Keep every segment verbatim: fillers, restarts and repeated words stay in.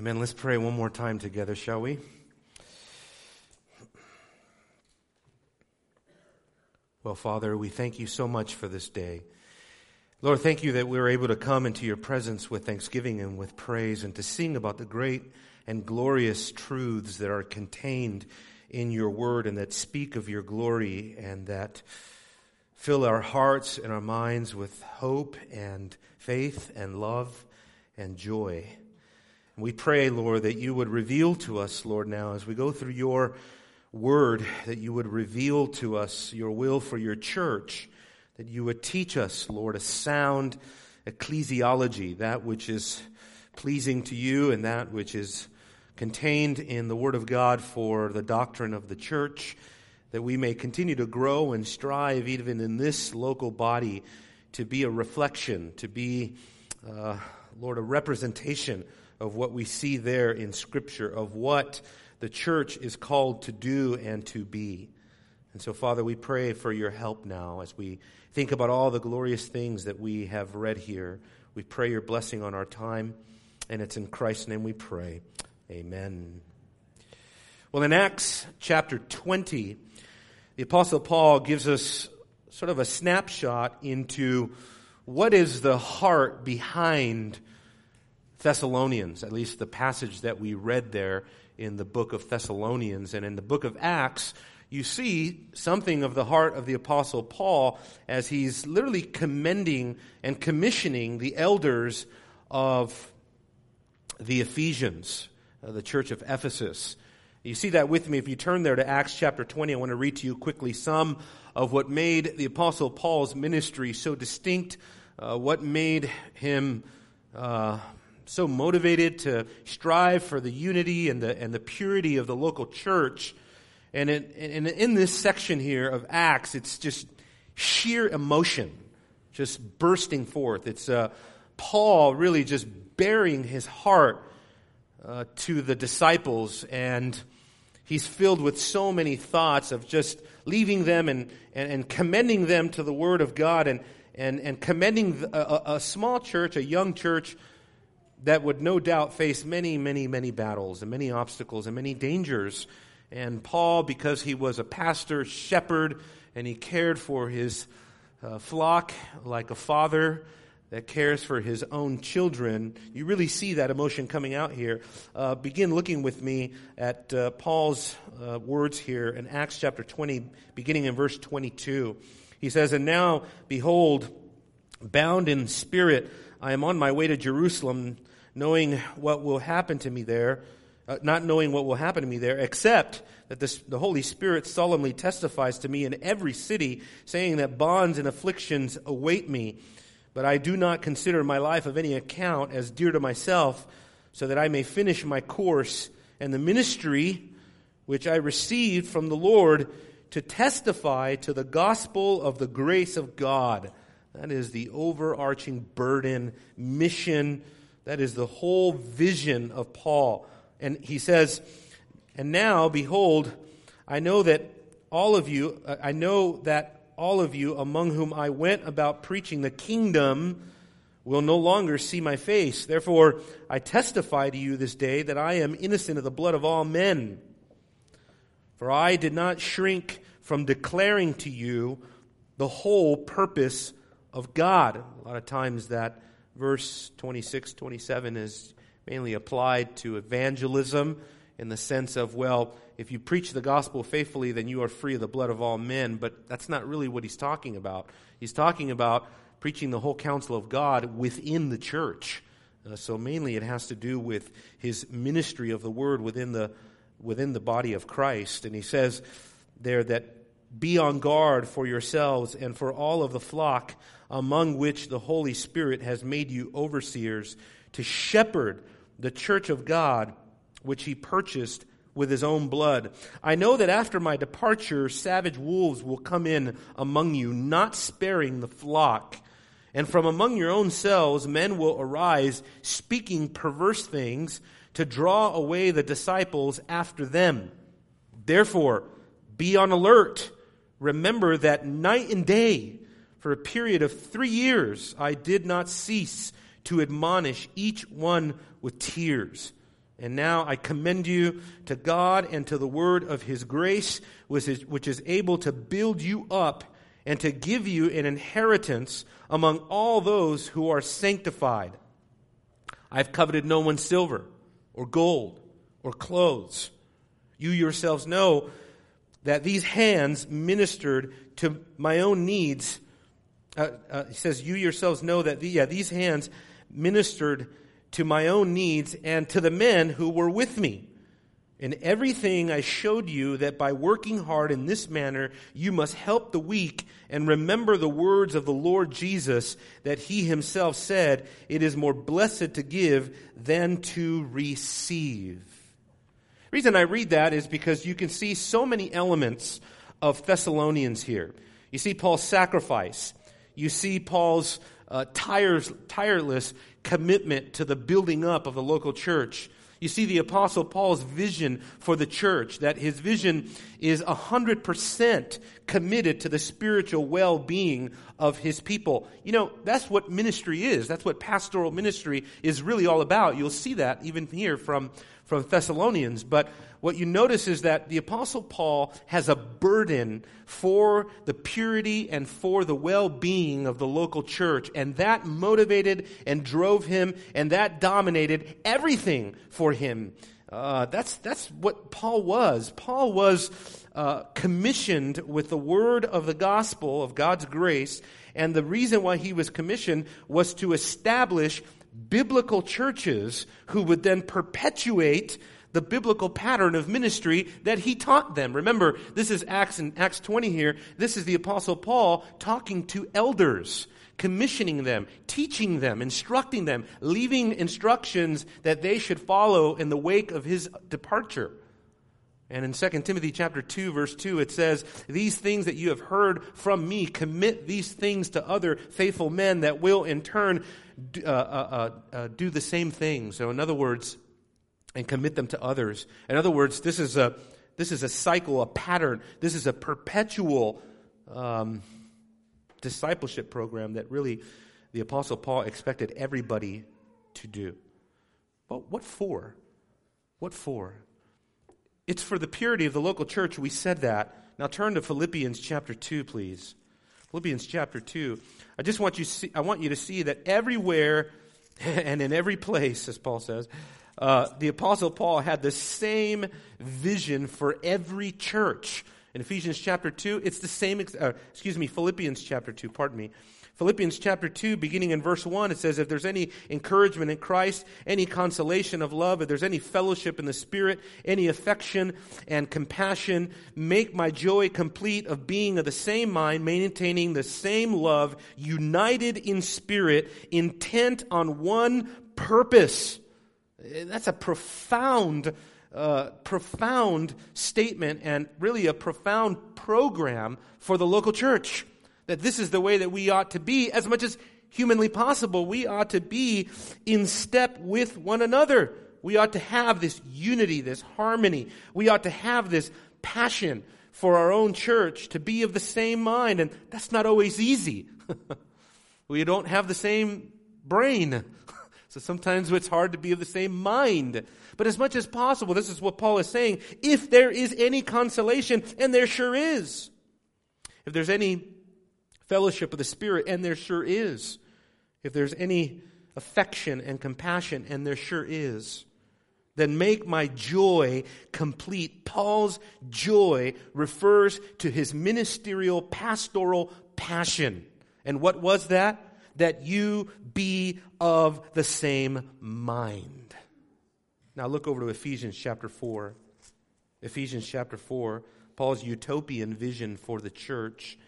Amen. Let's pray one more time together, shall we? Well, Father, we thank you so much for this day. Lord, thank you that we were able to come into your presence with thanksgiving and with praise and to sing about the great and glorious truths that are contained in your word and that speak of your glory and that fill our hearts and our minds with hope and faith and love and joy. And we pray, Lord, that you would reveal to us, Lord, now as we go through your word, that you would reveal to us your will for your church, that you would teach us, Lord, a sound ecclesiology, that which is pleasing to you and that which is contained in the Word of God for the doctrine of the church, that we may continue to grow and strive even in this local body to be a reflection, to be, uh, Lord, a representation of what we see there in Scripture, of what the church is called to do and to be. And so, Father, we pray for your help now as we think about all the glorious things that we have read here. We pray your blessing on our time, and it's in Christ's name we pray. Amen. Well, in Acts chapter twenty, the Apostle Paul gives us sort of a snapshot into what is the heart behind Thessalonians, at least the passage that we read there in the book of Thessalonians. And in the book of Acts, you see something of the heart of the Apostle Paul as he's literally commending and commissioning the elders of the Ephesians, uh, the church of Ephesus. You see that with me. If you turn there to Acts chapter twenty, I want to read to you quickly some of what made the Apostle Paul's ministry so distinct, uh, what made him uh, so motivated to strive for the unity and the and the purity of the local church. And in, in, in this section here of Acts, it's just sheer emotion, just bursting forth. It's uh, Paul really just bearing his heart uh, to the disciples, and he's filled with so many thoughts of just leaving them and, and, and commending them to the Word of God and, and, and commending a, a small church, a young church, that would no doubt face many, many, many battles and many obstacles and many dangers. And Paul, because he was a pastor, shepherd, and he cared for his uh, flock like a father that cares for his own children, you really see that emotion coming out here. Uh, begin looking with me at uh, Paul's uh, words here in Acts chapter twenty, beginning in verse twenty-two. He says, "And now, behold, bound in spirit, I am on my way to Jerusalem, knowing what will happen to me there. Uh, not knowing what will happen to me there, except that this, the Holy Spirit solemnly testifies to me in every city, saying that bonds and afflictions await me. But I do not consider my life of any account as dear to myself, so that I may finish my course and the ministry which I received from the Lord to testify to the gospel of the grace of God." That is the overarching burden, mission. That is the whole vision of Paul. And he says, "And now, behold, I know that all of you, I know that all of you among whom I went about preaching the kingdom will no longer see my face. Therefore, I testify to you this day that I am innocent of the blood of all men. For I did not shrink from declaring to you the whole purpose of God." A lot of times that verse twenty-six, twenty-seven is mainly applied to evangelism in the sense of, well, if you preach the gospel faithfully, then you are free of the blood of all men. But that's not really what he's talking about. He's talking about preaching the whole counsel of God within the church. Uh, so mainly it has to do with his ministry of the word within the within the body of Christ. And he says there that, "Be on guard for yourselves and for all of the flock among which the Holy Spirit has made you overseers, to shepherd the church of God, which he purchased with his own blood. I know that after my departure, savage wolves will come in among you, not sparing the flock. And from among your own selves, men will arise, speaking perverse things, to draw away the disciples after them. Therefore, be on alert. Remember that night and day, for a period of three years, I did not cease to admonish each one with tears. And now I commend you to God and to the word of his grace, which is, which is able to build you up and to give you an inheritance among all those who are sanctified. I've coveted no one's silver or gold or clothes. You yourselves know that these hands ministered to my own needs. Uh, uh, he says, you yourselves know that the, yeah, these hands ministered to my own needs and to the men who were with me. In everything I showed you that by working hard in this manner, you must help the weak and remember the words of the Lord Jesus that he himself said, it is more blessed to give than to receive. The reason I read that is because you can see so many elements of Thessalonians here. You see Paul's sacrifice. You see Paul's uh, tires, tireless commitment to the building up of the local church. You see the Apostle Paul's vision for the church, that his vision is one hundred percent committed to the spiritual well-being of his people. You know, that's what ministry is. That's what pastoral ministry is really all about. You'll see that even here from, from Thessalonians. But what you notice is that the Apostle Paul has a burden for the purity and for the well-being of the local church. And that motivated and drove him, and that dominated everything for him. Uh, that's that's what Paul was. Paul was uh, commissioned with the word of the gospel of God's grace, and the reason why he was commissioned was to establish biblical churches who would then perpetuate the biblical pattern of ministry that he taught them. Remember, this is Acts and Acts twenty here. This is the Apostle Paul talking to elders, commissioning them, teaching them, instructing them, leaving instructions that they should follow in the wake of his departure. And in Second Timothy chapter two, verse two, it says, these things that you have heard from me, commit these things to other faithful men that will in turn uh, uh, uh, do the same thing. So in other words, and commit them to others. In other words, this is a, this is a cycle, a pattern. This is a perpetual um discipleship program that really the Apostle Paul expected everybody to do. But what for? What for? It's for the purity of the local church. We said that. Now turn to Philippians chapter two, please. Philippians chapter two. I just want you to see, I want you to see that everywhere and in every place, as Paul says, uh, the Apostle Paul had the same vision for every church. In Ephesians chapter two, it's the same, uh, excuse me, Philippians chapter two, pardon me. Philippians chapter two, beginning in verse one, it says, if there's any encouragement in Christ, any consolation of love, if there's any fellowship in the Spirit, any affection and compassion, make my joy complete of being of the same mind, maintaining the same love, united in spirit, intent on one purpose. That's a profound Uh, profound statement and really a profound program for the local church, that this is the way that we ought to be. As much as humanly possible, we ought to be in step with one another. We ought to have this unity, this harmony. We ought to have this passion for our own church to be of the same mind, and that's not always easy. We don't have the same brain. So sometimes it's hard to be of the same mind. But as much as possible, this is what Paul is saying, if there is any consolation, and there sure is. If there's any fellowship of the Spirit, and there sure is. If there's any affection and compassion, and there sure is. Then make my joy complete. Paul's joy refers to his ministerial, pastoral passion. And what was that? That you be of the same mind. Now look over to Ephesians chapter four. Ephesians chapter four, Paul's utopian vision for the church.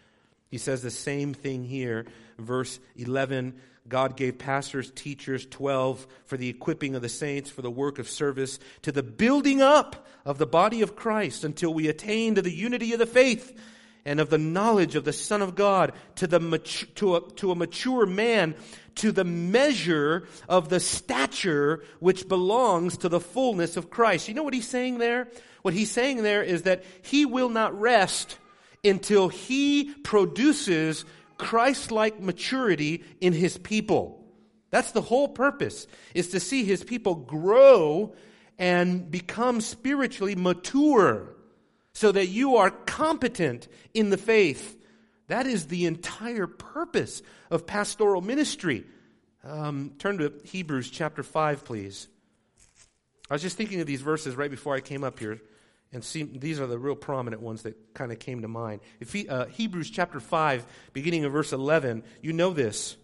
He says the same thing here. Verse eleven, God gave pastors, teachers, twelve, for the equipping of the saints, for the work of service, to the building up of the body of Christ, until we attain to the unity of the faith and of the knowledge of the Son of God, to the matu- to a, to a mature man, to the measure of the stature which belongs to the fullness of Christ. You know what he's saying there? What he's saying there is that he will not rest until he produces Christ-like maturity in his people. That's the whole purpose, is to see his people grow and become spiritually mature so that you are competent in the faith. That is the entire purpose of pastoral ministry. Um, turn to Hebrews chapter five, please. I was just thinking of these verses right before I came up here, and see, these are the real prominent ones that kind of came to mind. If he, uh, Hebrews chapter five, beginning of verse eleven, you know this.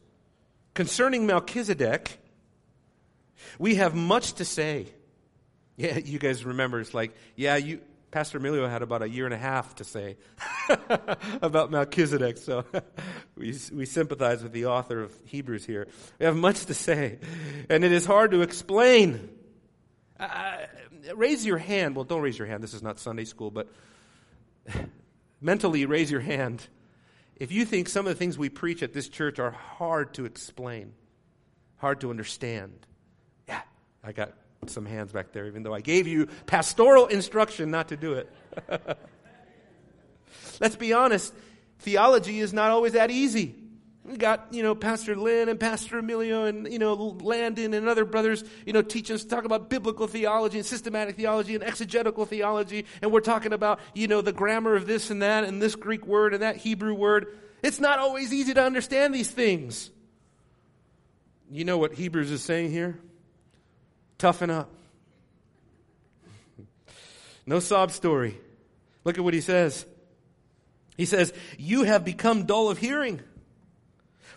Concerning Melchizedek, we have much to say. Yeah, you guys remember, it's like, yeah, you... Pastor Emilio had about a year and a half to say about Melchizedek, so we we sympathize with the author of Hebrews here. We have much to say, and it is hard to explain. Uh, raise your hand. Well, don't raise your hand. This is not Sunday school, but mentally raise your hand if you think some of the things we preach at this church are hard to explain, hard to understand. Yeah, I got some hands back there, even though I gave you pastoral instruction not to do it. Let's be honest, theology is not always that easy. We got, you know, Pastor Lynn and Pastor Emilio and, you know, Landon and other brothers, you know, teach us, talk about biblical theology and systematic theology and exegetical theology, and we're talking about, you know, the grammar of this and that and this Greek word and that Hebrew word. It's not always easy to understand these things. You know what Hebrews is saying here? Toughen up. No sob story. Look at what he says. He says, you have become dull of hearing.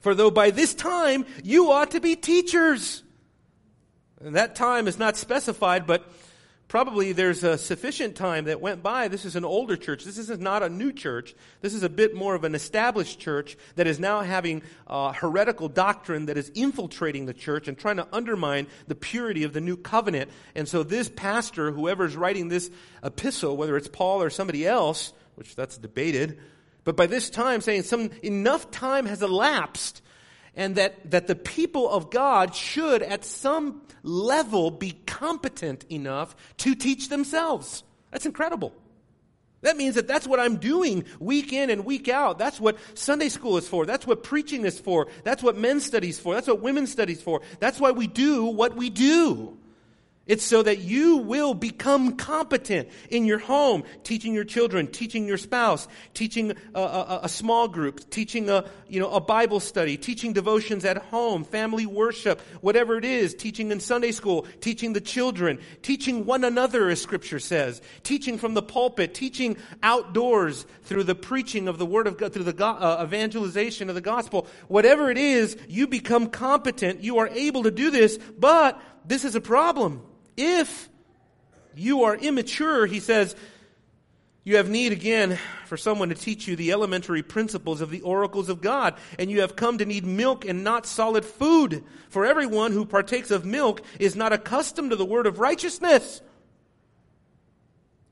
For though by this time you ought to be teachers. And that time is not specified, but probably there's a sufficient time that went by. This is an older church. This is not a new church. This is a bit more of an established church that is now having uh, heretical doctrine that is infiltrating the church and trying to undermine the purity of the new covenant. And so this pastor, whoever's writing this epistle, whether it's Paul or somebody else, which that's debated, but by this time saying some enough time has elapsed and that, that the people of God should at some level be competent enough to teach themselves. That's incredible. That means that that's what I'm doing week in and week out. That's what Sunday school is for. That's what preaching is for. That's what men's studies for. That's what women's studies for. That's why we do what we do. It's so that you will become competent in your home, teaching your children, teaching your spouse, teaching a, a, a small group, teaching a, you know, a Bible study, teaching devotions at home, family worship, whatever it is, teaching in Sunday school, teaching the children, teaching one another, as Scripture says, teaching from the pulpit, teaching outdoors through the preaching of the Word of God, through the uh, evangelization of the gospel. Whatever it is, you become competent. You are able to do this, but this is a problem. If you are immature, he says, you have need again for someone to teach you the elementary principles of the oracles of God, and you have come to need milk and not solid food. For everyone who partakes of milk is not accustomed to the word of righteousness,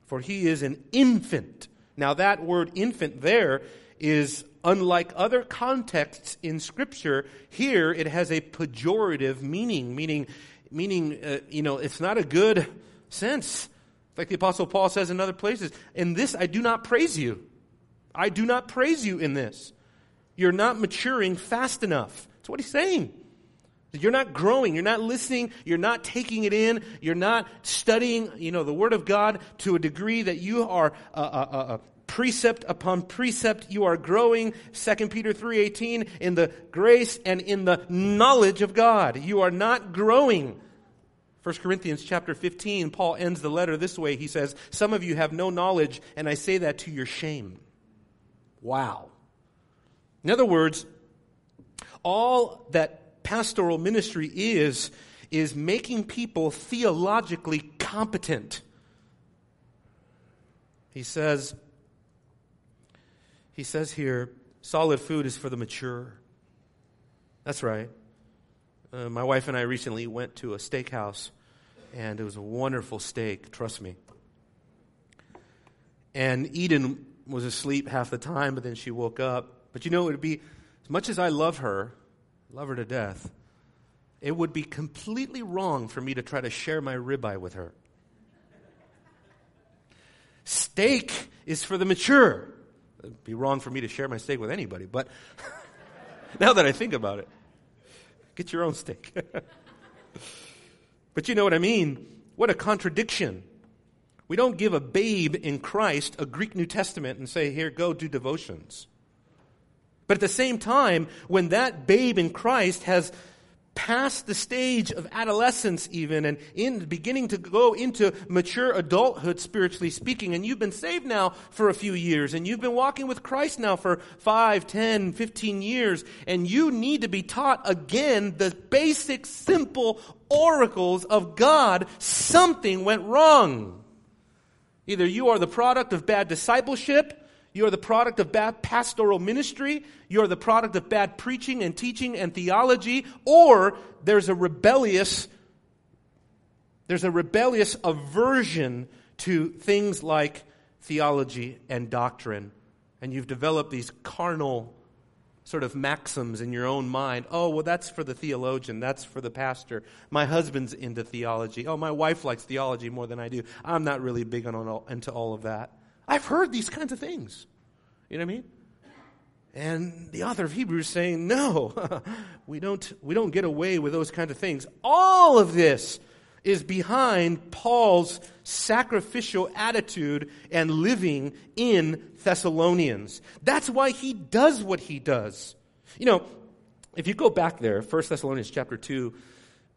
for he is an infant. Now that word infant there is unlike other contexts in Scripture. Here it has a pejorative meaning, meaning Meaning, uh, you know, it's not a good sense. Like the Apostle Paul says in other places, in this I do not praise you. I do not praise you in this. You're not maturing fast enough. That's what he's saying. You're not growing. You're not listening. You're not taking it in. You're not studying, you know, the Word of God to a degree that you are uh, uh, uh, precept upon precept. You are growing, Second Peter three eighteen, in the grace and in the knowledge of God. You are not growing. First Corinthians chapter fifteen, Paul ends the letter this way. He says, some of you have no knowledge, and I say that to your shame. Wow. In other words, all that pastoral ministry is, is making people theologically competent. He says, he says here, solid food is for the mature. That's right. Uh, my wife and I recently went to a steakhouse, and it was a wonderful steak, trust me. And Eden was asleep half the time, but then she woke up. But you know, it would be, as much as I love her, love her to death, it would be completely wrong for me to try to share my ribeye with her. Steak is for the mature. It would be wrong for me to share my steak with anybody, but now that I think about it, get your own steak. But you know what I mean. What a contradiction. We don't give a babe in Christ a Greek New Testament and say, here, go do devotions. But at the same time, when that babe in Christ has past the stage of adolescence even and in beginning to go into mature adulthood, spiritually speaking, and you've been saved now for a few years and you've been walking with Christ now for five, ten, fifteen years, and you need to be taught again the basic, simple oracles of God, something went wrong. Either you are the product of bad discipleship, you are the product of bad pastoral ministry, you are the product of bad preaching and teaching and theology, or there's a rebellious, there's a rebellious aversion to things like theology and doctrine. And you've developed these carnal sort of maxims in your own mind. Oh, well, that's for the theologian. That's for the pastor. My husband's into theology. Oh, my wife likes theology more than I do. I'm not really big on all, into all of that. I've heard these kinds of things. You know what I mean? And the author of Hebrews is saying, no, we don't, we don't get away with those kinds of things. All of this is behind Paul's sacrificial attitude and living in Thessalonians. That's why he does what he does. You know, if you go back there, First Thessalonians chapter two,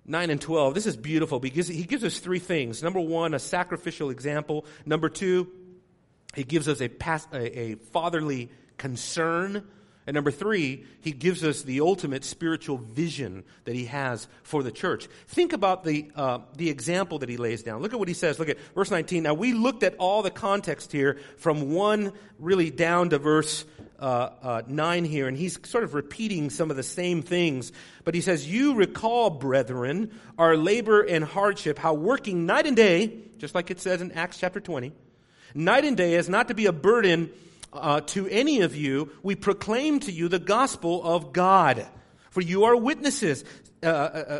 nine and twelve, this is beautiful because he gives us three things. Number one, a sacrificial example. Number two, he gives us a, past, a, a fatherly concern. And number three, he gives us the ultimate spiritual vision that he has for the church. Think about the uh, the example that he lays down. Look at what he says. Look at verse nineteen. Now, we looked at all the context here from one really down to verse uh, uh, nine here, and he's sort of repeating some of the same things. But he says, you recall, brethren, our labor and hardship, how working night and day, just like it says in Acts chapter twenty, night and day, as not to be a burden uh, to any of you, we proclaim to you the gospel of God. For you are witnesses uh, uh,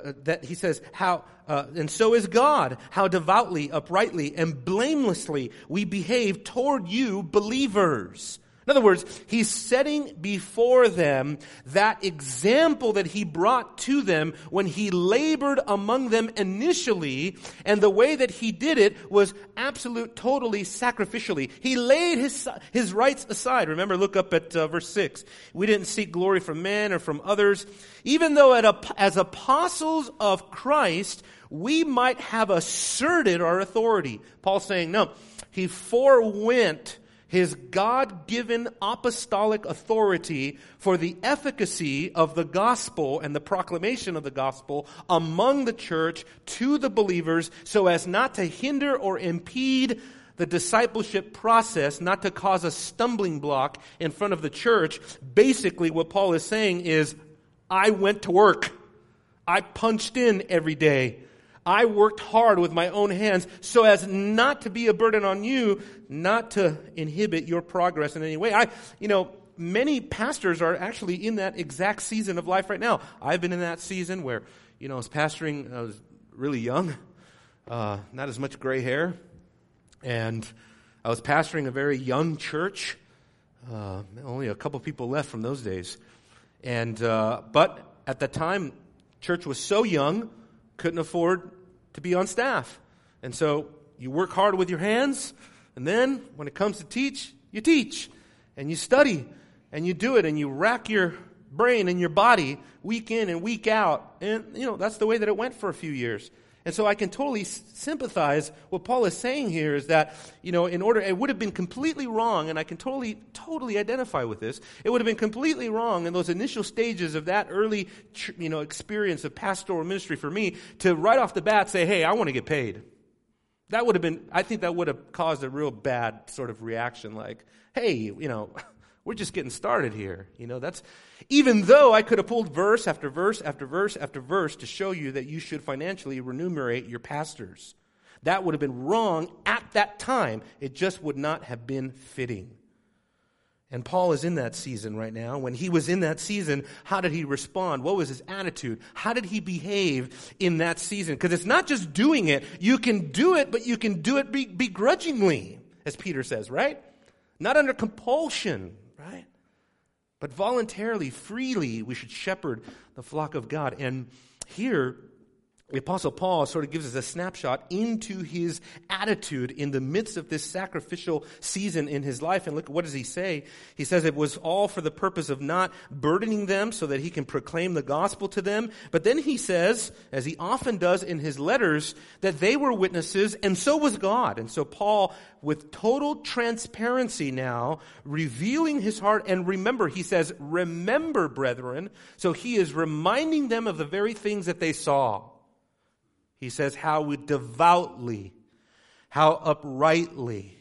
uh, that he says, how uh, and so is God, how devoutly, uprightly, and blamelessly we behave toward you believers. In other words, he's setting before them that example that he brought to them when he labored among them initially, and the way that he did it was absolute, totally sacrificially. He laid his his rights aside. Remember, look up at uh, verse six. We didn't seek glory from men or from others, even though at a, as apostles of Christ, we might have asserted our authority. Paul's saying, no, he forewent his God-given apostolic authority for the efficacy of the gospel and the proclamation of the gospel among the church to the believers so as not to hinder or impede the discipleship process, not to cause a stumbling block in front of the church. Basically, what Paul is saying is, I went to work. I punched in every day. I worked hard with my own hands so as not to be a burden on you, not to inhibit your progress in any way. I, you know, many pastors are actually in that exact season of life right now. I've been in that season where, you know, I was pastoring, I was really young, uh, not as much gray hair, and I was pastoring a very young church. Uh, only a couple people left from those days. And, uh, but at the time, church was so young, couldn't afford to be on staff. And so you work hard with your hands, and then when it comes to teach, you teach, and you study, and you do it, and you rack your brain and your body week in and week out. And, you know, that's the way that it went for a few years. And so I can totally sympathize. What Paul is saying here is that, you know, in order, it would have been completely wrong, and I can totally, totally identify with this. It would have been completely wrong in those initial stages of that early, you know, experience of pastoral ministry for me to right off the bat say, hey, I want to get paid. That would have been, I think that would have caused a real bad sort of reaction like, hey, you know, we're just getting started here. You know, that's, even though I could have pulled verse after verse after verse after verse to show you that you should financially remunerate your pastors. That would have been wrong at that time. It just would not have been fitting. And Paul is in that season right now. When he was in that season, how did he respond? What was his attitude? How did he behave in that season? Because it's not just doing it. You can do it, but you can do it begrudgingly, as Peter says, right? Not under compulsion. Right? But voluntarily, freely, we should shepherd the flock of God. And here, the Apostle Paul sort of gives us a snapshot into his attitude in the midst of this sacrificial season in his life. And look, what does he say? He says it was all for the purpose of not burdening them so that he can proclaim the gospel to them. But then he says, as he often does in his letters, that they were witnesses and so was God. And so Paul, with total transparency now, revealing his heart, and remember, he says, remember, brethren. So he is reminding them of the very things that they saw. He says how we devoutly, how uprightly,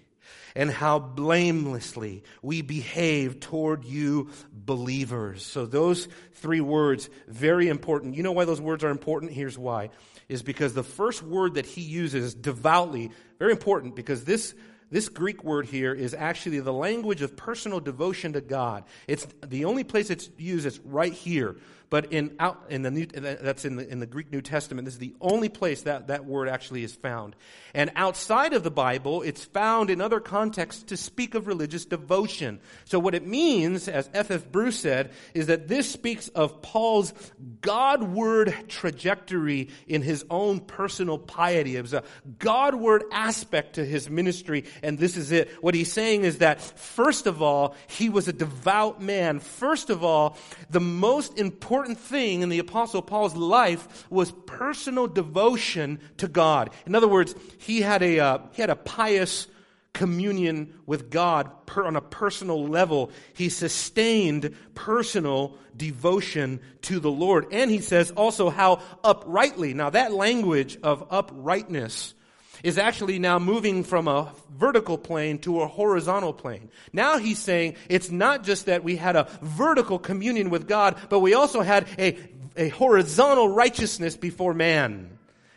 and how blamelessly we behave toward you believers. So those three words, very important. You know why those words are important? Here's why. Is because the first word that he uses, devoutly, very important, because this This Greek word here is actually the language of personal devotion to God. It's the only place it's used. It's right here, but in out in the New, that's in the in the Greek New Testament. This is the only place that that word actually is found. And outside of the Bible, it's found in other contexts to speak of religious devotion. So what it means, as F F Bruce said, is that this speaks of Paul's Godward trajectory in his own personal piety. It was a Godward aspect to his ministry. And this is it. What he's saying is that, first of all, he was a devout man. First of all, the most important thing in the Apostle Paul's life was personal devotion to God. In other words, he had a uh, he had a pious communion with God per, on a personal level. He sustained personal devotion to the Lord. And he says also how uprightly. Now, that language of uprightness is actually now moving from a vertical plane to a horizontal plane. Now he's saying it's not just that we had a vertical communion with God, but we also had a, a horizontal righteousness before man.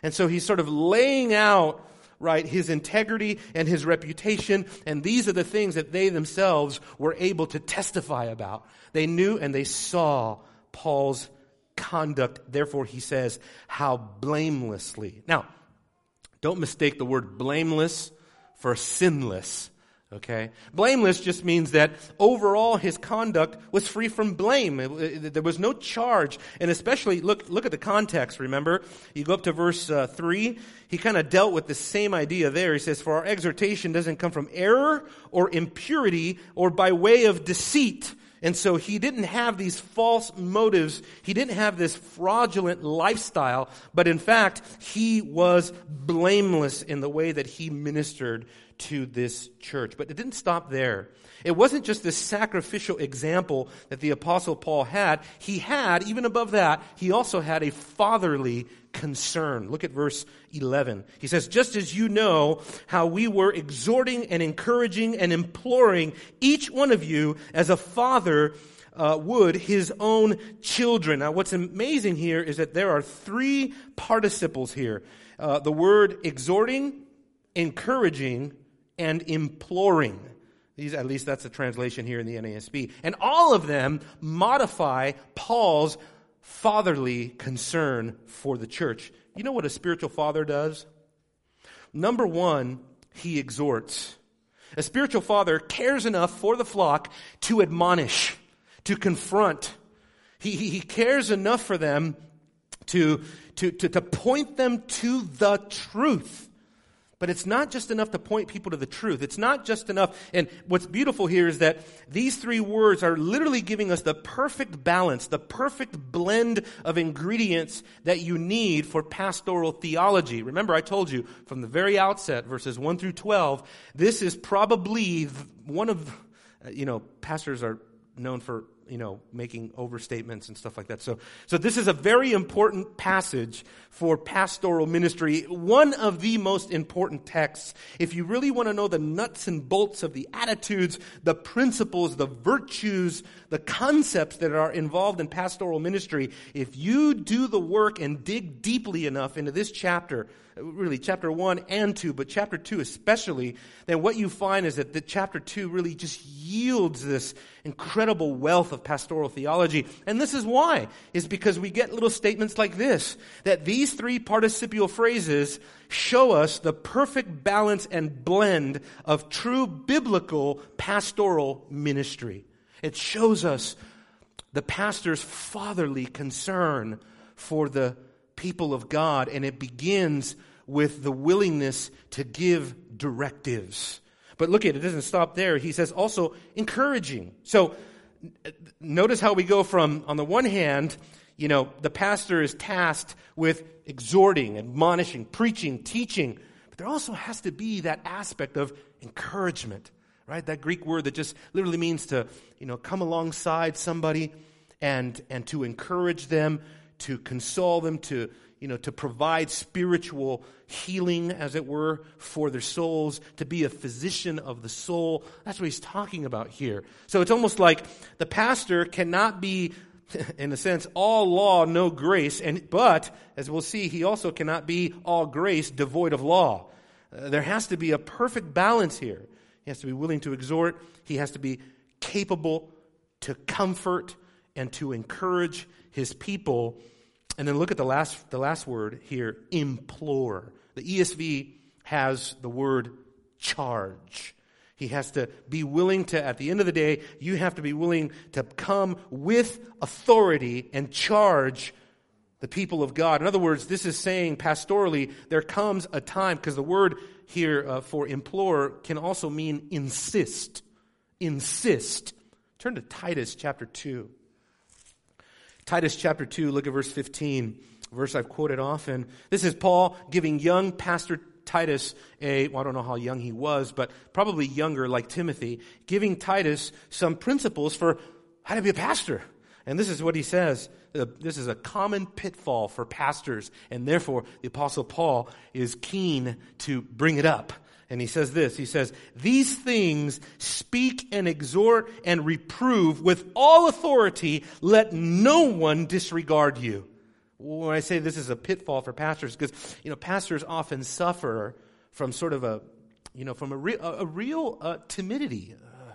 And so he's sort of laying out, right, his integrity and his reputation, and these are the things that they themselves were able to testify about. They knew and they saw Paul's conduct. Therefore, he says, how blamelessly. Now, don't mistake the word blameless for sinless, okay? Blameless just means that overall his conduct was free from blame. It, it, there was no charge. And especially, look look at the context, remember? You go up to verse uh, three, he kind of dealt with the same idea there. He says, for our exhortation doesn't come from error or impurity or by way of deceit. And so he didn't have these false motives. He didn't have this fraudulent lifestyle. But in fact, he was blameless in the way that he ministered to this church. But it didn't stop there. It wasn't just this sacrificial example that the Apostle Paul had. He had, even above that, he also had a fatherly concern. Look at verse eleven. He says, just as you know how we were exhorting and encouraging and imploring each one of you as a father Uh, would his own children. Now, what's amazing here is that there are three participles here. Uh, the word exhorting, encouraging, and imploring. These, at least that's the translation here in the N A S B. And all of them modify Paul's fatherly concern for the church. You know what a spiritual father does? Number one, he exhorts. A spiritual father cares enough for the flock to admonish, to confront. He, he, he cares enough for them to, to, to, to point them to the truth. But it's not just enough to point people to the truth. It's not just enough. And what's beautiful here is that these three words are literally giving us the perfect balance, the perfect blend of ingredients that you need for pastoral theology. Remember, I told you from the very outset, verses one through twelve, this is probably one of, you know, pastors are known for, you know, making overstatements and stuff like that. So, so this is a very important passage for pastoral ministry, one of the most important texts. If you really want to know the nuts and bolts of the attitudes, the principles, the virtues, the concepts that are involved in pastoral ministry, if you do the work and dig deeply enough into this chapter, really chapter one and two, but chapter two especially, then what you find is that the chapter two really just yields this incredible wealth of pastoral theology. And this is why, is because we get little statements like this, that these three participial phrases show us the perfect balance and blend of true biblical pastoral ministry. It shows us the pastor's fatherly concern for the people of God, and it begins with the willingness to give directives. But look at it, it doesn't stop there. He says also encouraging. So notice how we go from, on the one hand, you know, the pastor is tasked with exhorting, admonishing, preaching, teaching. But there also has to be that aspect of encouragement, right? That Greek word that just literally means to, you know, come alongside somebody and and to encourage them, to console them, to, you know, to provide spiritual healing, as it were, for their souls, to be a physician of the soul. That's what he's talking about here. So it's almost like the pastor cannot be, in a sense, all law, no grace, and but, as we'll see, he also cannot be all grace, devoid of law. Uh, there has to be a perfect balance here. He has to be willing to exhort. He has to be capable to comfort and to encourage his people. And then look at the last the last word here, implore. The E S V has the word charge. He has to be willing to, at the end of the day, you have to be willing to come with authority and charge the people of God. In other words, this is saying pastorally, there comes a time, because the word here uh, for implore can also mean insist. Insist. Turn to Titus chapter two. Titus chapter two, look at verse fifteen, a verse I've quoted often. This is Paul giving young pastor Titus a, well, I don't know how young he was, but probably younger like Timothy, giving Titus some principles for how to be a pastor. And this is what he says. This is a common pitfall for pastors, and therefore the Apostle Paul is keen to bring it up. And he says this, he says, "These things speak and exhort and reprove with all authority. Let no one disregard you." When I say this is a pitfall for pastors, because, you know, pastors often suffer from sort of a, you know, from a, re- a real uh, timidity. Uh,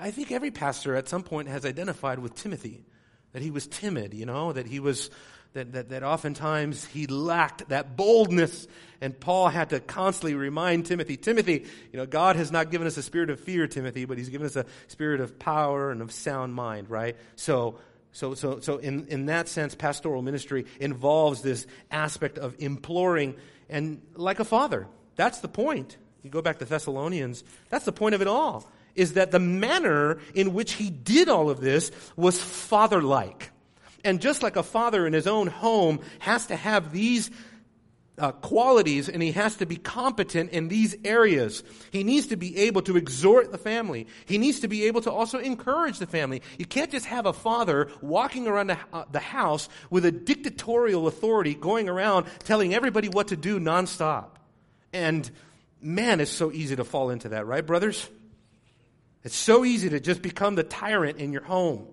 I think every pastor at some point has identified with Timothy, that he was timid, you know, that he was... That, that that oftentimes he lacked that boldness, and Paul had to constantly remind Timothy, Timothy, you know, God has not given us a spirit of fear, Timothy, but he's given us a spirit of power and of sound mind, right? So, so, so, so in, in that sense, pastoral ministry involves this aspect of imploring, and like a father. That's the point. You go back to Thessalonians, that's the point of it all, is that the manner in which he did all of this was father-like. And just like a father in his own home has to have these uh, qualities, and he has to be competent in these areas, he needs to be able to exhort the family. He needs to be able to also encourage the family. You can't just have a father walking around the, uh, the house with a dictatorial authority, going around telling everybody what to do nonstop. And man, it's so easy to fall into that, right, brothers? It's so easy to just become the tyrant in your home.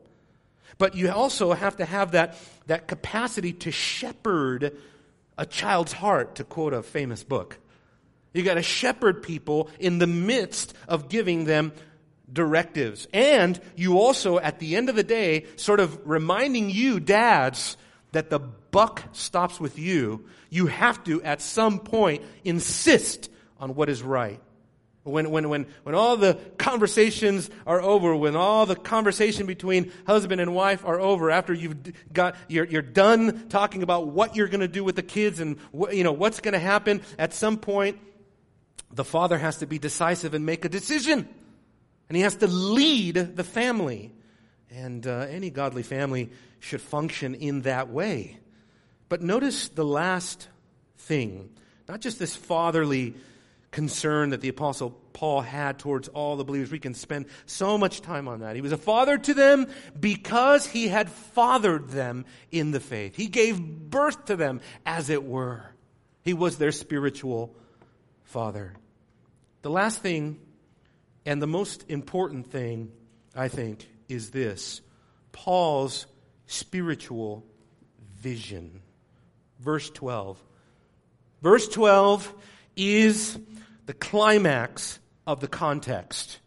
But you also have to have that, that capacity to shepherd a child's heart, to quote a famous book. You got to shepherd people in the midst of giving them directives. And you also, at the end of the day, sort of reminding you, dads, that the buck stops with you. You have to, at some point, insist on what is right. When, when, when, when all the conversations are over, when all the conversation between husband and wife are over, after you've got, you're, you're done talking about what you're going to do with the kids and what, you know, what's going to happen, at some point, the father has to be decisive and make a decision. And he has to lead the family. And, uh, any godly family should function in that way. But notice the last thing, not just this fatherly concern that the Apostle Paul had towards all the believers. We can spend so much time on that. He was a father to them because he had fathered them in the faith. He gave birth to them, as it were. He was their spiritual father. The last thing, and the most important thing, I think, is this: Paul's spiritual vision. Verse twelve. Verse twelve is the climax of the context.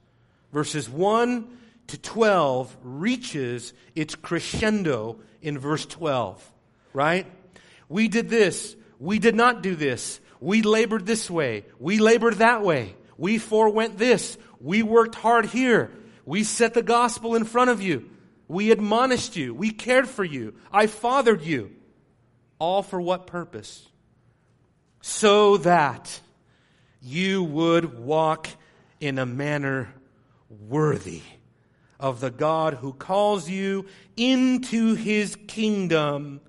Verses one to twelve reaches its crescendo in verse twelve, right? We did this. We did not do this. We labored this way. We labored that way. We forewent this. We worked hard here. We set the gospel in front of you. We admonished you. We cared for you. I fathered you. All for what purpose? So that you would walk in a manner worthy of the God who calls you into His kingdom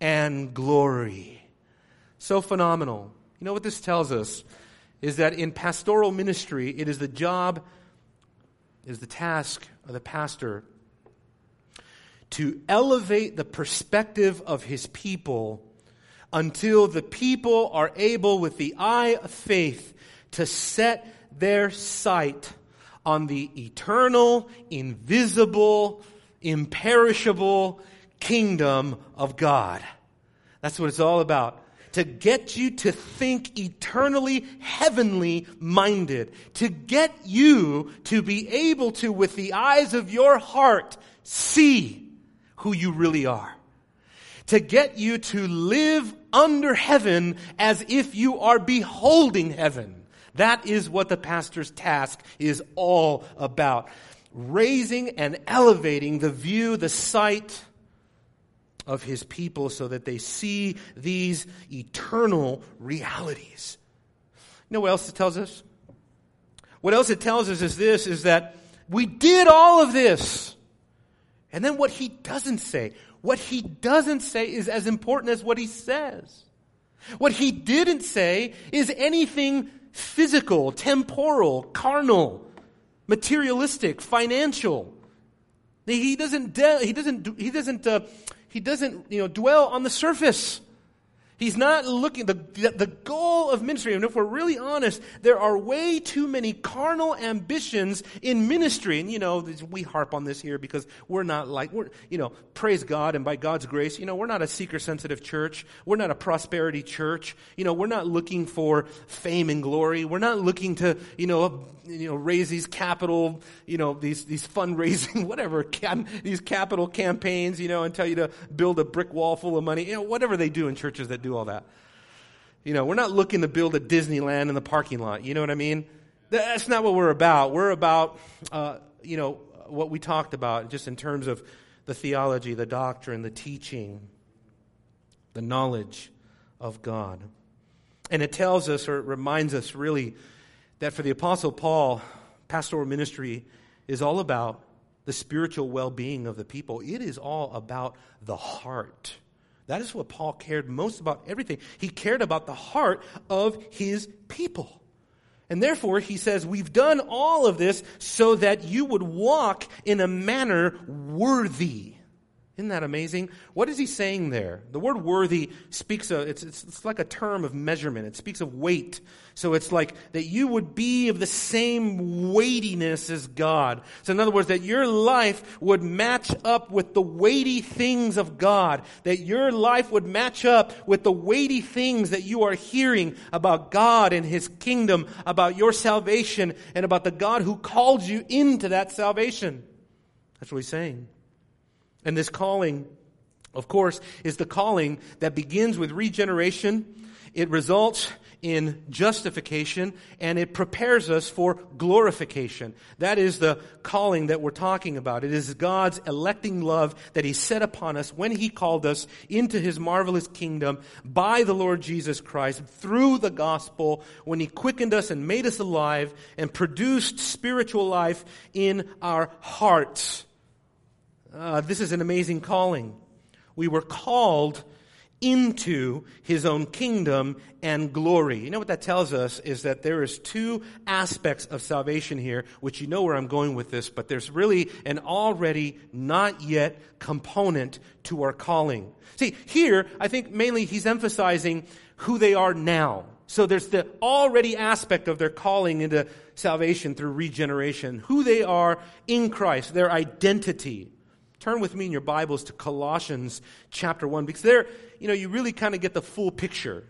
and glory. So phenomenal. You know what this tells us is that in pastoral ministry, it is the job, it is the task of the pastor to elevate the perspective of his people until the people are able, with the eye of faith, to set their sight on the eternal, invisible, imperishable kingdom of God. That's what it's all about. To get you to think eternally, heavenly minded. To get you to be able to, with the eyes of your heart, see who you really are. To get you to live under heaven as if you are beholding heaven. That is what the pastor's task is all about. Raising and elevating the view, the sight of his people so that they see these eternal realities. You know what else it tells us? What else it tells us is this, is that we did all of this. And then what he doesn't say, what he doesn't say is as important as what he says. What he didn't say is anything physical, temporal, carnal, materialistic, financial. He doesn't. De- he doesn't. He doesn't. Uh, he doesn't. You know, dwell on the surface. He's not looking. The, the the goal of ministry, and if we're really honest, there are way too many carnal ambitions in ministry. And you know, we harp on this here because we're not like we're. You know, praise God, and by God's grace, you know, we're not a seeker-sensitive church. We're not a prosperity church. You know, we're not looking for fame and glory. We're not looking to you know you know raise these capital you know these these fundraising whatever cam, these capital campaigns. You know, and tell you to build a brick wall full of money. You know, whatever they do in churches that do. all that. You know, we're not looking to build a Disneyland in the parking lot. You know what I mean? That's not what we're about. We're about, uh, you know, what we talked about just in terms of the theology, the doctrine, the teaching, the knowledge of God. And it tells us, or it reminds us really, that for the Apostle Paul, pastoral ministry is all about the spiritual well-being of the people. It is all about the heart. That is what Paul cared most about everything. He cared about the heart of his people. And therefore, he says, we've done all of this so that you would walk in a manner worthy. Isn't that amazing? What is he saying there? The word worthy speaks of, it's, it's, it's like a term of measurement. It speaks of weight. So it's like that you would be of the same weightiness as God. So in other words, that your life would match up with the weighty things of God. That your life would match up with the weighty things that you are hearing about God and His kingdom, about your salvation, and about the God who called you into that salvation. That's what he's saying. And this calling, of course, is the calling that begins with regeneration. It results in justification, and it prepares us for glorification. That is the calling that we're talking about. It is God's electing love that He set upon us when He called us into His marvelous kingdom by the Lord Jesus Christ through the gospel, when He quickened us and made us alive and produced spiritual life in our hearts. Uh, this is an amazing calling. We were called into His own kingdom and glory. You know what that tells us is that there is two aspects of salvation here, which you know where I'm going with this, but there's really an already not yet component to our calling. See, here, I think mainly he's emphasizing who they are now. So there's the already aspect of their calling into salvation through regeneration, who they are in Christ, their identity. Turn with me in your Bibles to Colossians chapter one, because there, you know, you really kind of get the full picture.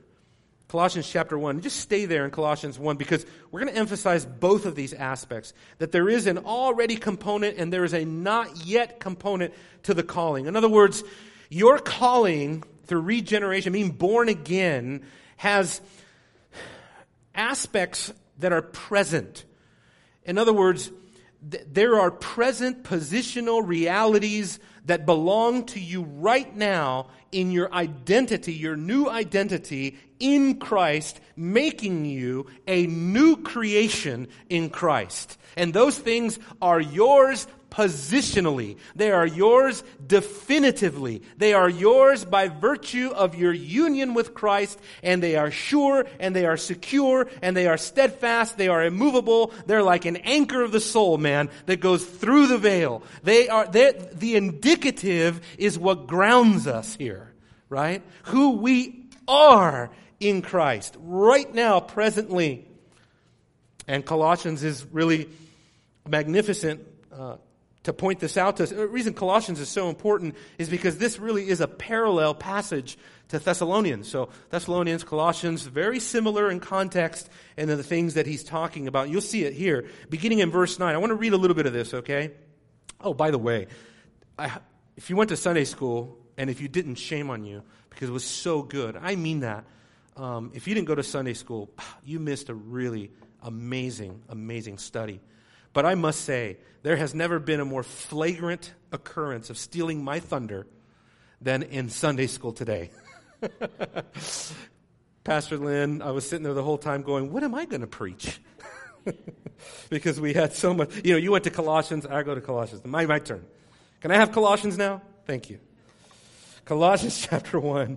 Colossians chapter one. Just stay there in Colossians one, because we're going to emphasize both of these aspects, that there is an already component and there is a not yet component to the calling. In other words, your calling through regeneration, being born again, has aspects that are present. In other words, there are present positional realities that belong to you right now in your identity, your new identity in Christ, making you a new creation in Christ. And those things are yours positionally. They are yours definitively. They are yours by virtue of your union with Christ, and they are sure, and they are secure, and they are steadfast, they are immovable. They're like an anchor of the soul, man, that goes through the veil. They are, the indicative is what grounds us here, right? Who we are in Christ, right now, presently. And Colossians is really magnificent uh, to point this out to us. The reason Colossians is so important is because this really is a parallel passage to Thessalonians. So Thessalonians, Colossians, very similar in context and in the things that he's talking about. You'll see it here, beginning in verse nine. I want to read a little bit of this, okay? Oh, by the way, I, if you went to Sunday school, and if you didn't, shame on you, because it was so good. I mean that. Um, if you didn't go to Sunday school, you missed a really amazing, amazing study. But I must say, there has never been a more flagrant occurrence of stealing my thunder than in Sunday school today. Pastor Lynn, I was sitting there the whole time going, what am I going to preach? Because we had so much. You know, you went to Colossians. I go to Colossians. My, my turn. Can I have Colossians now? Thank you. Colossians chapter one,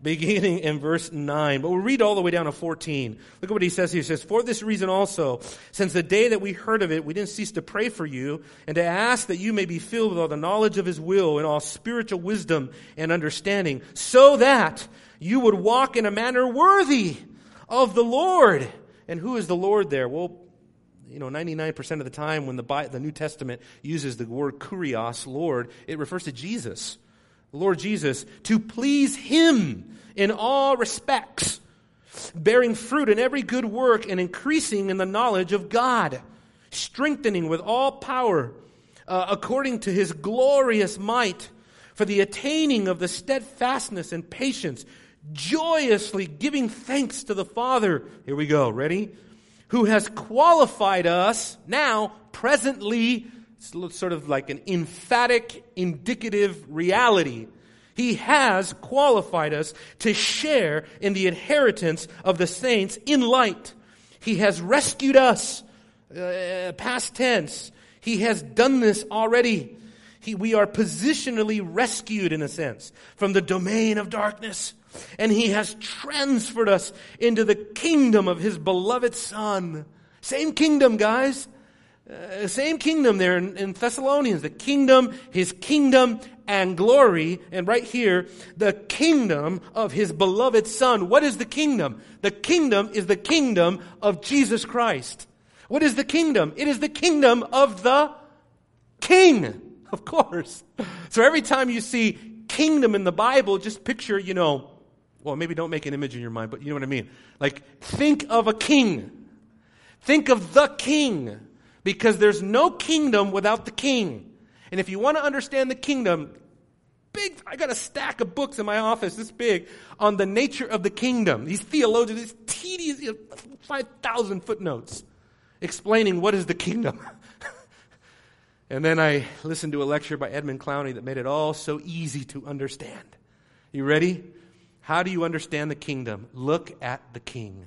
beginning in verse nine. But we'll read all the way down to fourteen. Look at what he says here. He says, for this reason also, since the day that we heard of it, we didn't cease to pray for you and to ask that you may be filled with all the knowledge of his will and all spiritual wisdom and understanding, so that you would walk in a manner worthy of the Lord. And who is the Lord there? Well, you know, ninety-nine percent of the time when the, Bi- the New Testament uses the word kurios, Lord, it refers to Jesus. Lord Jesus, to please him in all respects, bearing fruit in every good work and increasing in the knowledge of God, strengthening with all power uh, according to his glorious might, for the attaining of the steadfastness and patience, joyously giving thanks to the Father. Here we go, ready? Who has qualified us now, presently. It's sort of like an emphatic, indicative reality. He has qualified us to share in the inheritance of the saints in light. He has rescued us, uh, past tense. He has done this already. He, we are positionally rescued, in a sense, from the domain of darkness. And he has transferred us into the kingdom of his beloved Son. Same kingdom, guys. Uh, same kingdom there in, in Thessalonians, the kingdom, his kingdom and glory. And right here, the kingdom of his beloved Son. What is the kingdom? The kingdom is the kingdom of Jesus Christ. What is the kingdom? It is the kingdom of the King, of course. So every time you see kingdom in the Bible, just picture, you know, well, maybe don't make an image in your mind, but you know what I mean. Like, think of a king. Think of the King. Because there's no kingdom without the King. And if you want to understand the kingdom, big, I got a stack of books in my office this big on the nature of the kingdom. These theologians, these tedious, you know, five thousand footnotes explaining what is the kingdom. And then I listened to a lecture by Edmund Clowney that made it all so easy to understand. You ready? How do you understand the kingdom? Look at the King.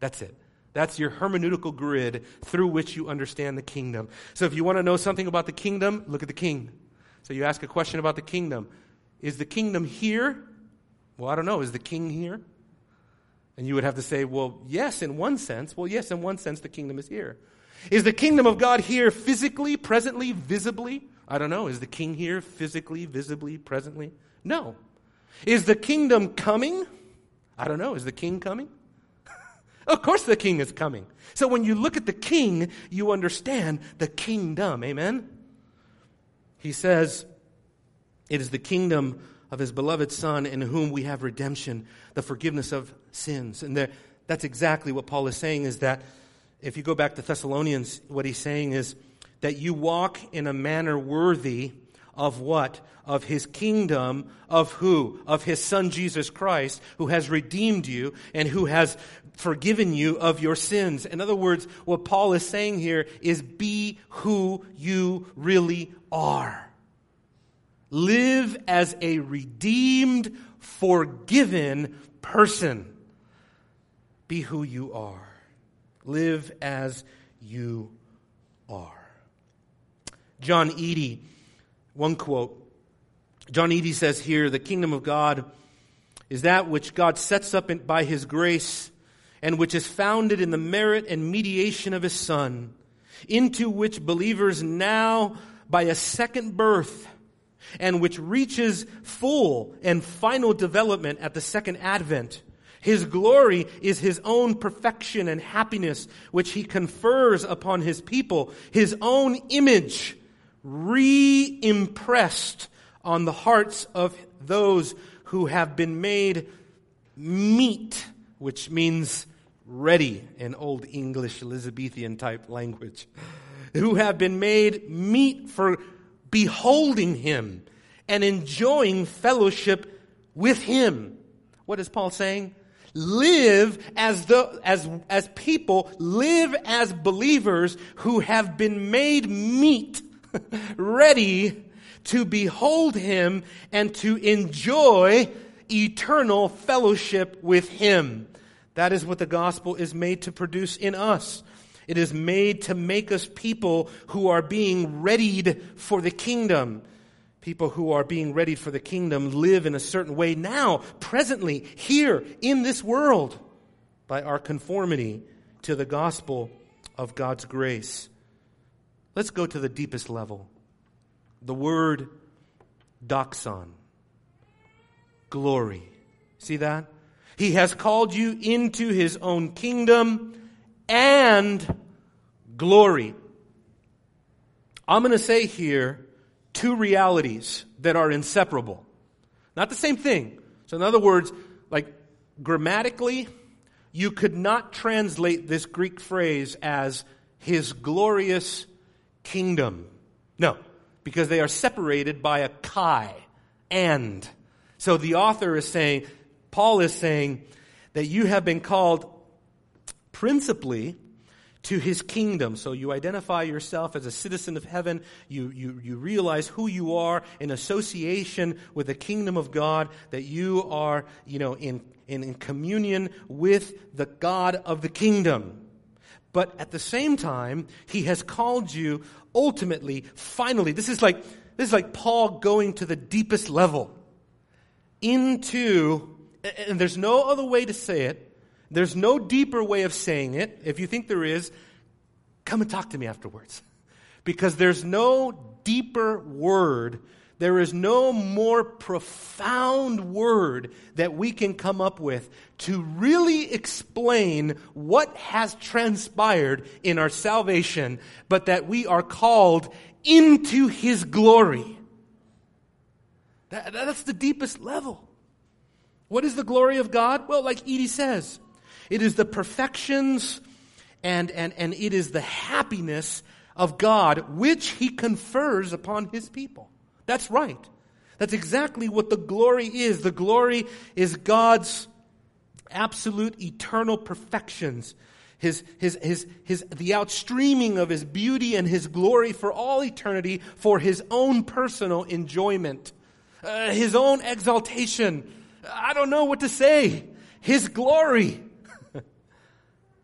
That's it. That's your hermeneutical grid through which you understand the kingdom. So if you want to know something about the kingdom, look at the King. So you ask a question about the kingdom. Is the kingdom here? Well, I don't know. Is the King here? And you would have to say, well, yes, in one sense. Well, yes, in one sense, the kingdom is here. Is the kingdom of God here physically, presently, visibly? I don't know. Is the King here physically, visibly, presently? No. Is the kingdom coming? I don't know. Is the King coming? Of course the King is coming. So when you look at the King, you understand the kingdom. Amen? He says, it is the kingdom of his beloved Son in whom we have redemption, the forgiveness of sins. And there, that's exactly what Paul is saying, is that if you go back to Thessalonians, what he's saying is that you walk in a manner worthy of what? Of his kingdom, of who? Of his Son Jesus Christ, who has redeemed you and who has forgiven you of your sins. In other words, what Paul is saying here is be who you really are. Live as a redeemed, forgiven person. Be who you are. Live as you are. John Eadie, one quote. John Eadie says here, the kingdom of God is that which God sets up in, by his grace and which is founded in the merit and mediation of his Son, into which believers now by a second birth and which reaches full and final development at the second advent. His glory is his own perfection and happiness, which he confers upon his people, his own image re-impressed on the hearts of those who have been made meet, which means ready in Old English, Elizabethan type language, who have been made meet for beholding him and enjoying fellowship with him. What is Paul saying? Live as the as as people, live as believers who have been made meet, ready to behold him and to enjoy eternal fellowship with him. That is what the gospel is made to produce in us. It is made to make us people who are being readied for the kingdom. People who are being readied for the kingdom live in a certain way now, presently, here, in this world, by our conformity to the gospel of God's grace. Let's go to the deepest level. The word doxon, glory. See that? He has called you into his own kingdom and glory. I'm going to say here two realities that are inseparable. Not the same thing. So in other words, like grammatically, you could not translate this Greek phrase as his glorious kingdom. No. Because they are separated by a chi, and. So the author is saying, Paul is saying, that you have been called principally to his kingdom. So you identify yourself as a citizen of heaven. You, you, you realize who you are in association with the kingdom of God, that you are, you know, in, in, in communion with the God of the kingdom. But at the same time, he has called you ultimately, finally. This is like, this is like Paul going to the deepest level into, and there's no other way to say it. There's no deeper way of saying it. If you think there is, come and talk to me afterwards. Because there's no deeper word. There is no more profound word that we can come up with to really explain what has transpired in our salvation, but that we are called into his glory. That, that's the deepest level. What is the glory of God? Well, like Edie says, it is the perfections and, and, and it is the happiness of God which he confers upon his people. That's right. That's exactly what the glory is. The glory is God's absolute eternal perfections. His, his, his, his, the outstreaming of his beauty and his glory for all eternity for his own personal enjoyment. Uh, his own exaltation. I don't know what to say. His glory.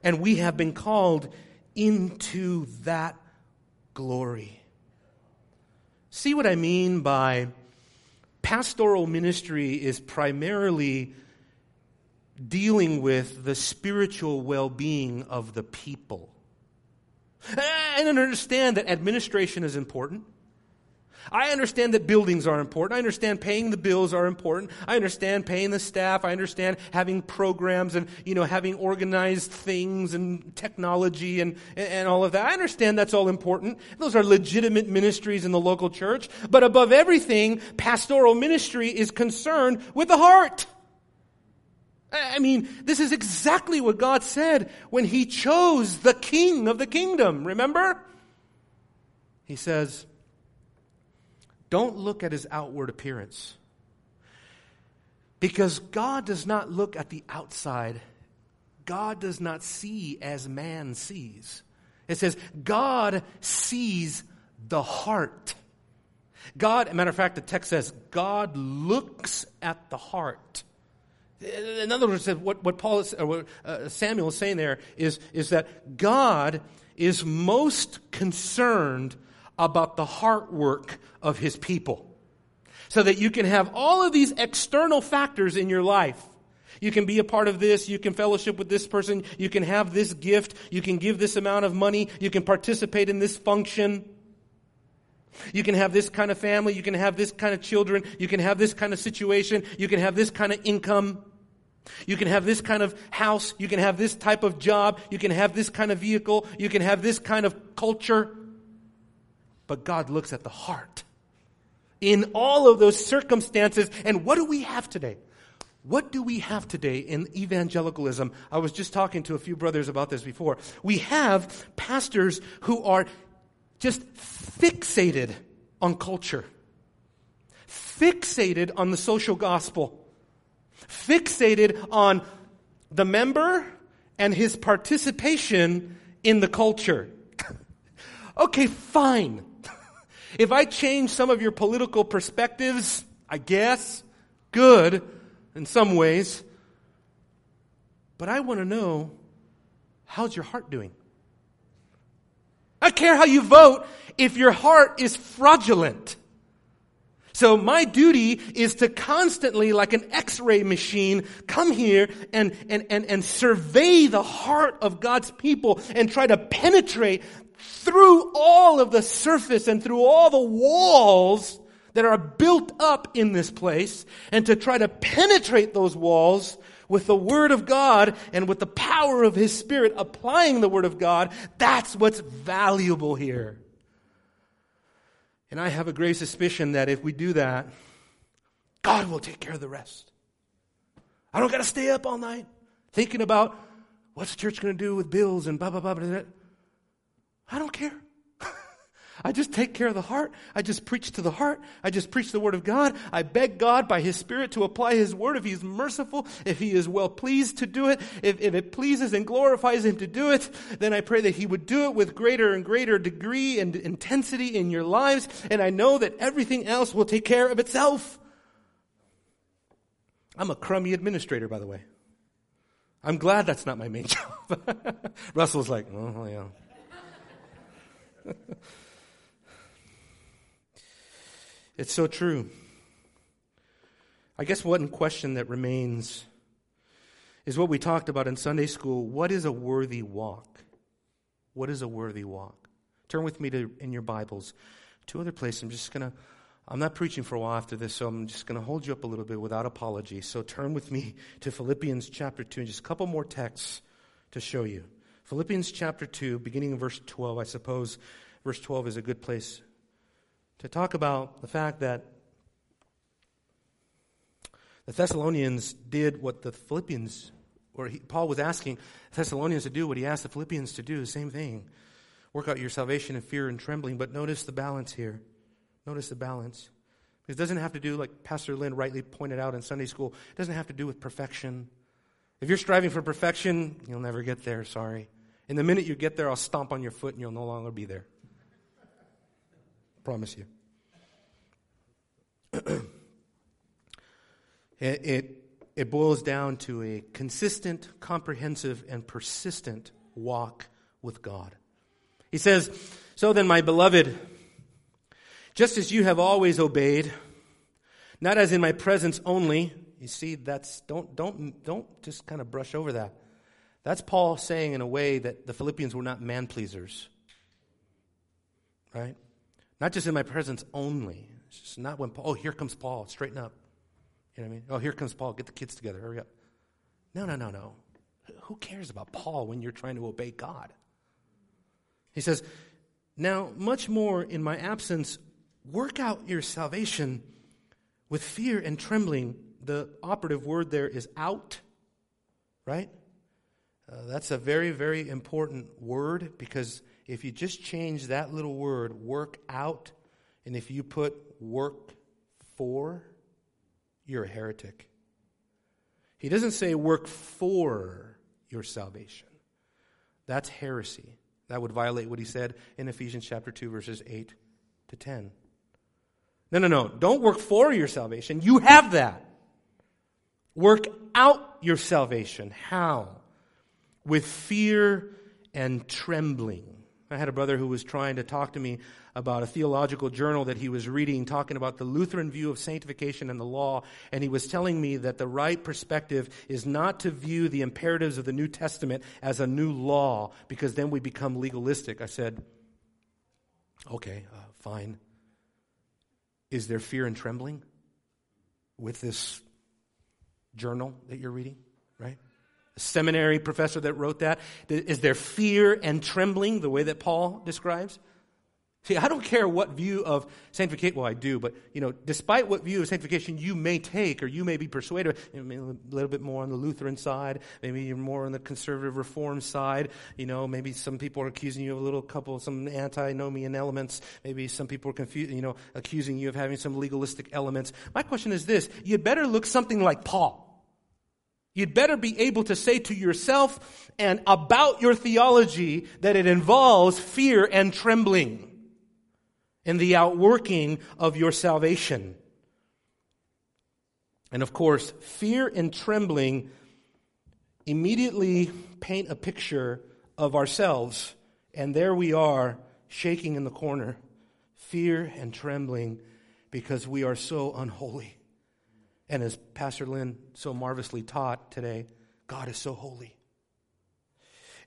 And we have been called into that glory. See what I mean by pastoral ministry is primarily dealing with the spiritual well-being of the people. And I understand that administration is important. I understand that buildings are important. I understand paying the bills are important. I understand paying the staff. I understand having programs and, you know, having organized things and technology and, and all of that. I understand that's all important. Those are legitimate ministries in the local church. But above everything, pastoral ministry is concerned with the heart. I mean, this is exactly what God said when he chose the king of the kingdom. Remember? He says, don't look at his outward appearance, because God does not look at the outside. God does not see as man sees. It says God sees the heart. God, as a matter of fact, the text says, God looks at the heart. In other words, what, what Paul is, or what uh, Samuel is saying there is, is that God is most concerned about the heart work of his people. So that you can have all of these external factors in your life. You can be a part of this, you can fellowship with this person, you can have this gift, you can give this amount of money, you can participate in this function. You can have this kind of family, you can have this kind of children, you can have this kind of situation, you can have this kind of income, you can have this kind of house, you can have this type of job, you can have this kind of vehicle, you can have this kind of culture. But God looks at the heart in all of those circumstances. And what do we have today? What do we have today in evangelicalism? I was just talking to a few brothers about this before. We have pastors who are just fixated on culture, fixated on the social gospel, fixated on the member and his participation in the culture. Okay, fine. If I change some of your political perspectives, I guess, good in some ways. But I want to know, how's your heart doing? I don't care how you vote if your heart is fraudulent. So my duty is to constantly, like an x-ray machine, come here and, and, and, and survey the heart of God's people and try to penetrate through all of the surface and through all the walls that are built up in this place, and to try to penetrate those walls with the Word of God and with the power of His Spirit, applying the Word of God. That's what's valuable here. And I have a great suspicion that if we do that, God will take care of the rest. I don't got to stay up all night thinking about what's the church going to do with bills and blah, blah, blah, blah, blah. I don't care. I just take care of the heart. I just preach to the heart. I just preach the Word of God. I beg God by His Spirit to apply His Word if He is merciful, if He is well pleased to do it, if, if it pleases and glorifies Him to do it, then I pray that He would do it with greater and greater degree and intensity in your lives, and I know that everything else will take care of itself. I'm a crummy administrator, by the way. I'm glad that's not my main job. Russell's like, oh, yeah. It's so true. I guess one question that remains is what we talked about in Sunday school. What is a worthy walk? What is a worthy walk? Turn with me to in your Bibles to other places. I'm just going to, I'm not preaching for a while after this, so I'm just going to hold you up a little bit without apology. So turn with me to Philippians chapter two, and just a couple more texts to show you. Philippians chapter two, beginning in verse twelve, I suppose. Verse twelve is a good place to talk about the fact that the Thessalonians did what the Philippians, or he, Paul was asking Thessalonians to do what he asked the Philippians to do, the same thing. Work out your salvation in fear and trembling. But notice the balance here. Notice the balance. It doesn't have to do, like Pastor Lynn rightly pointed out in Sunday school, it doesn't have to do with perfection. If you're striving for perfection, you'll never get there, sorry. And the minute you get there, I'll stomp on your foot and you'll no longer be there. Promise you. it, it it boils down to a consistent, comprehensive, and persistent walk with God. He says, "So then, my beloved, just as you have always obeyed, not as in my presence only." You see, that's don't don't don't just kind of brush over that. That's Paul saying in a way that the Philippians were not man pleasers, right? Not just in my presence only. It's just not when Paul, oh, here comes Paul, straighten up. You know what I mean? Oh, here comes Paul, get the kids together, hurry up. No, no, no, no. Who cares about Paul when you're trying to obey God? He says, now much more in my absence, work out your salvation with fear and trembling. The operative word there is out, right? Uh, that's a very, very important word, because if you just change that little word, work out, and if you put work for, you're a heretic. He doesn't say work for your salvation. That's heresy. That would violate what he said in Ephesians chapter two, verses eight to ten. No, no, no. Don't work for your salvation. You have that. Work out your salvation. How? With fear and trembling. I had a brother who was trying to talk to me about a theological journal that he was reading, talking about the Lutheran view of sanctification and the law, and he was telling me that the right perspective is not to view the imperatives of the New Testament as a new law, because then we become legalistic. I said, okay, uh, fine. Is there fear and trembling with this journal that you're reading, right? A seminary professor that wrote that. Is there fear and trembling the way that Paul describes? See, I don't care what view of sanctification, well, I do, but, you know, despite what view of sanctification you may take or you may be persuaded, you know, a little bit more on the Lutheran side, maybe you're more on the conservative reform side, you know, maybe some people are accusing you of a little couple, some antinomian elements, maybe some people are confused, you know, accusing you of having some legalistic elements. My question is this, you'd better look something like Paul. You'd better be able to say to yourself and about your theology that it involves fear and trembling in the outworking of your salvation. And of course, fear and trembling immediately paint a picture of ourselves, and there we are, shaking in the corner. Fear and trembling because we are so unholy. And as Pastor Lynn so marvelously taught today, God is so holy.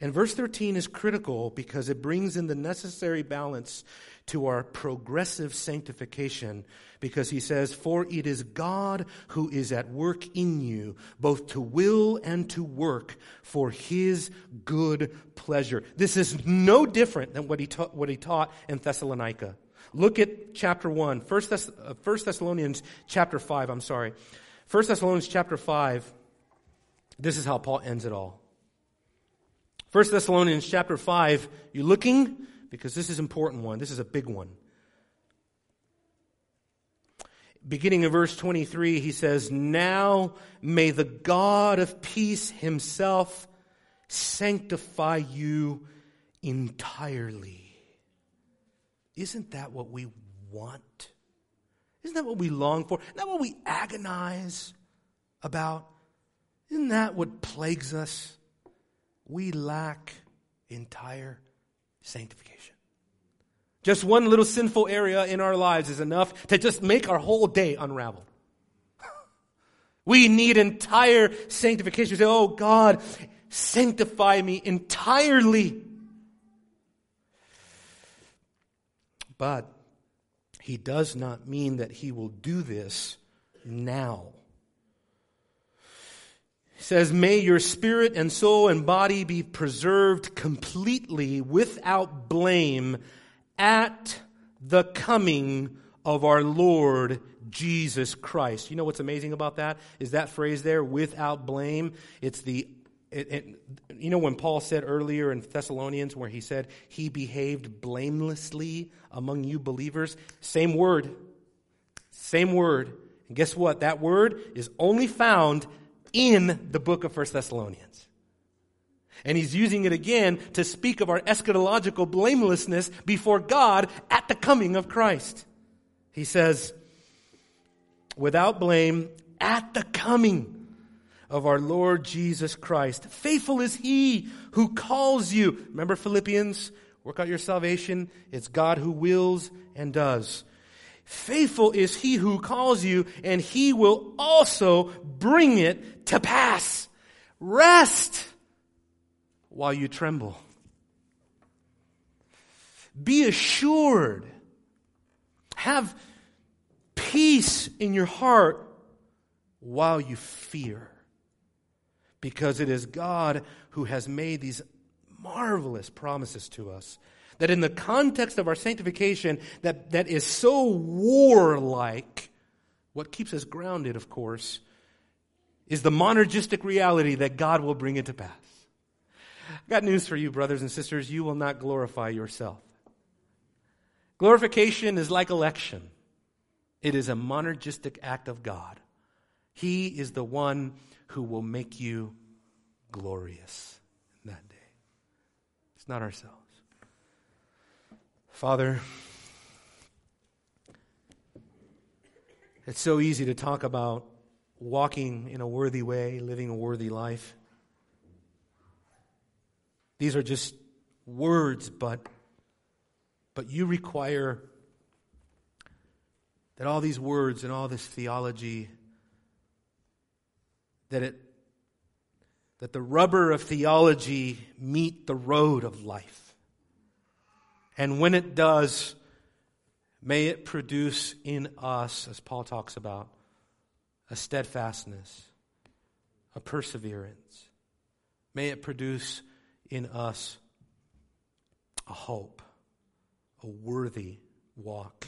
And verse thirteen is critical because it brings in the necessary balance to our progressive sanctification, because he says, for it is God who is at work in you, both to will and to work for his good pleasure. This is no different than what he, ta- what he taught in Thessalonica. Look at chapter one, First Thess- uh, Thessalonians chapter five, I'm sorry. First Thessalonians chapter five, this is how Paul ends it all. First Thessalonians chapter five, you looking? Because this is an important one. This is a big one. Beginning in verse twenty-three, he says, now may the God of peace himself sanctify you entirely. Isn't that what we want? Isn't that what we long for? Isn't that what we agonize about? Isn't that what plagues us? We lack entire sanctification. Just one little sinful area in our lives is enough to just make our whole day unravel. We need entire sanctification. We say, oh God, sanctify me entirely. But he does not mean that he will do this now. It says, may your spirit and soul and body be preserved completely without blame at the coming of our Lord Jesus Christ. You know what's amazing about that is that phrase there, without blame. It's the, it, it, you know when Paul said earlier in Thessalonians where he said he behaved blamelessly among you believers? Same word. Same word. And guess what? That word is only found in the book of First Thessalonians. And he's using it again to speak of our eschatological blamelessness before God at the coming of Christ. He says, without blame, at the coming of our Lord Jesus Christ. Faithful is he who calls you. Remember Philippians, work out your salvation. It's God who wills and does. Faithful is he who calls you, and he will also bring it to pass. Rest while you tremble. Be assured. Have peace in your heart while you fear, because it is God who has made these marvelous promises to us. That in the context of our sanctification that, that is so warlike, what keeps us grounded, of course, is the monergistic reality that God will bring it to pass. I've got news for you, brothers and sisters. You will not glorify yourself. Glorification is like election. It is a monergistic act of God. He is the one who will make you glorious in that day. It's not ourselves. Father, It's so easy to talk about walking in a worthy way, living a worthy life. These are just words, but but you require that all these words and all this theology, that it that the rubber of theology meet the road of life. And when it does, may it produce in us, as Paul talks about, a steadfastness, a perseverance. May it produce in us a hope, a worthy walk.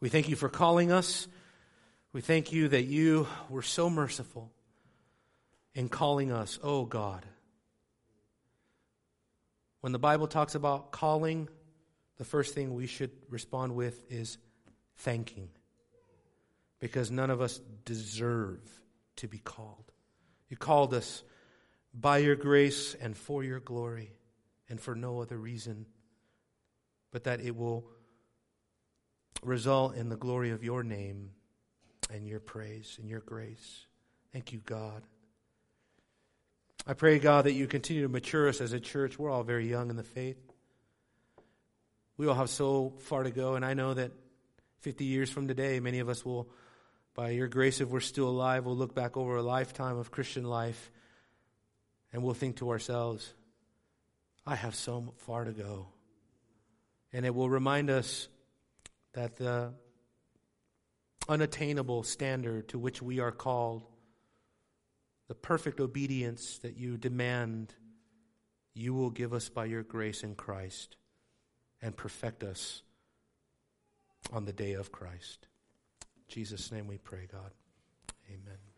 We thank you for calling us. We thank you that you were so merciful in calling us, oh God. When the Bible talks about calling, the first thing we should respond with is thanking, because none of us deserve to be called. You called us by your grace and for your glory and for no other reason but that it will result in the glory of your name and your praise and your grace. Thank you, God. I pray, God, that you continue to mature us as a church. We're all very young in the faith. We all have so far to go, and I know that fifty years from today, many of us will, by your grace, if we're still alive, we'll look back over a lifetime of Christian life, and we'll think to ourselves, I have so far to go. And it will remind us that the unattainable standard to which we are called, the perfect obedience that you demand, you will give us by your grace in Christ and perfect us on the day of Christ. In Jesus' name we pray, God. Amen.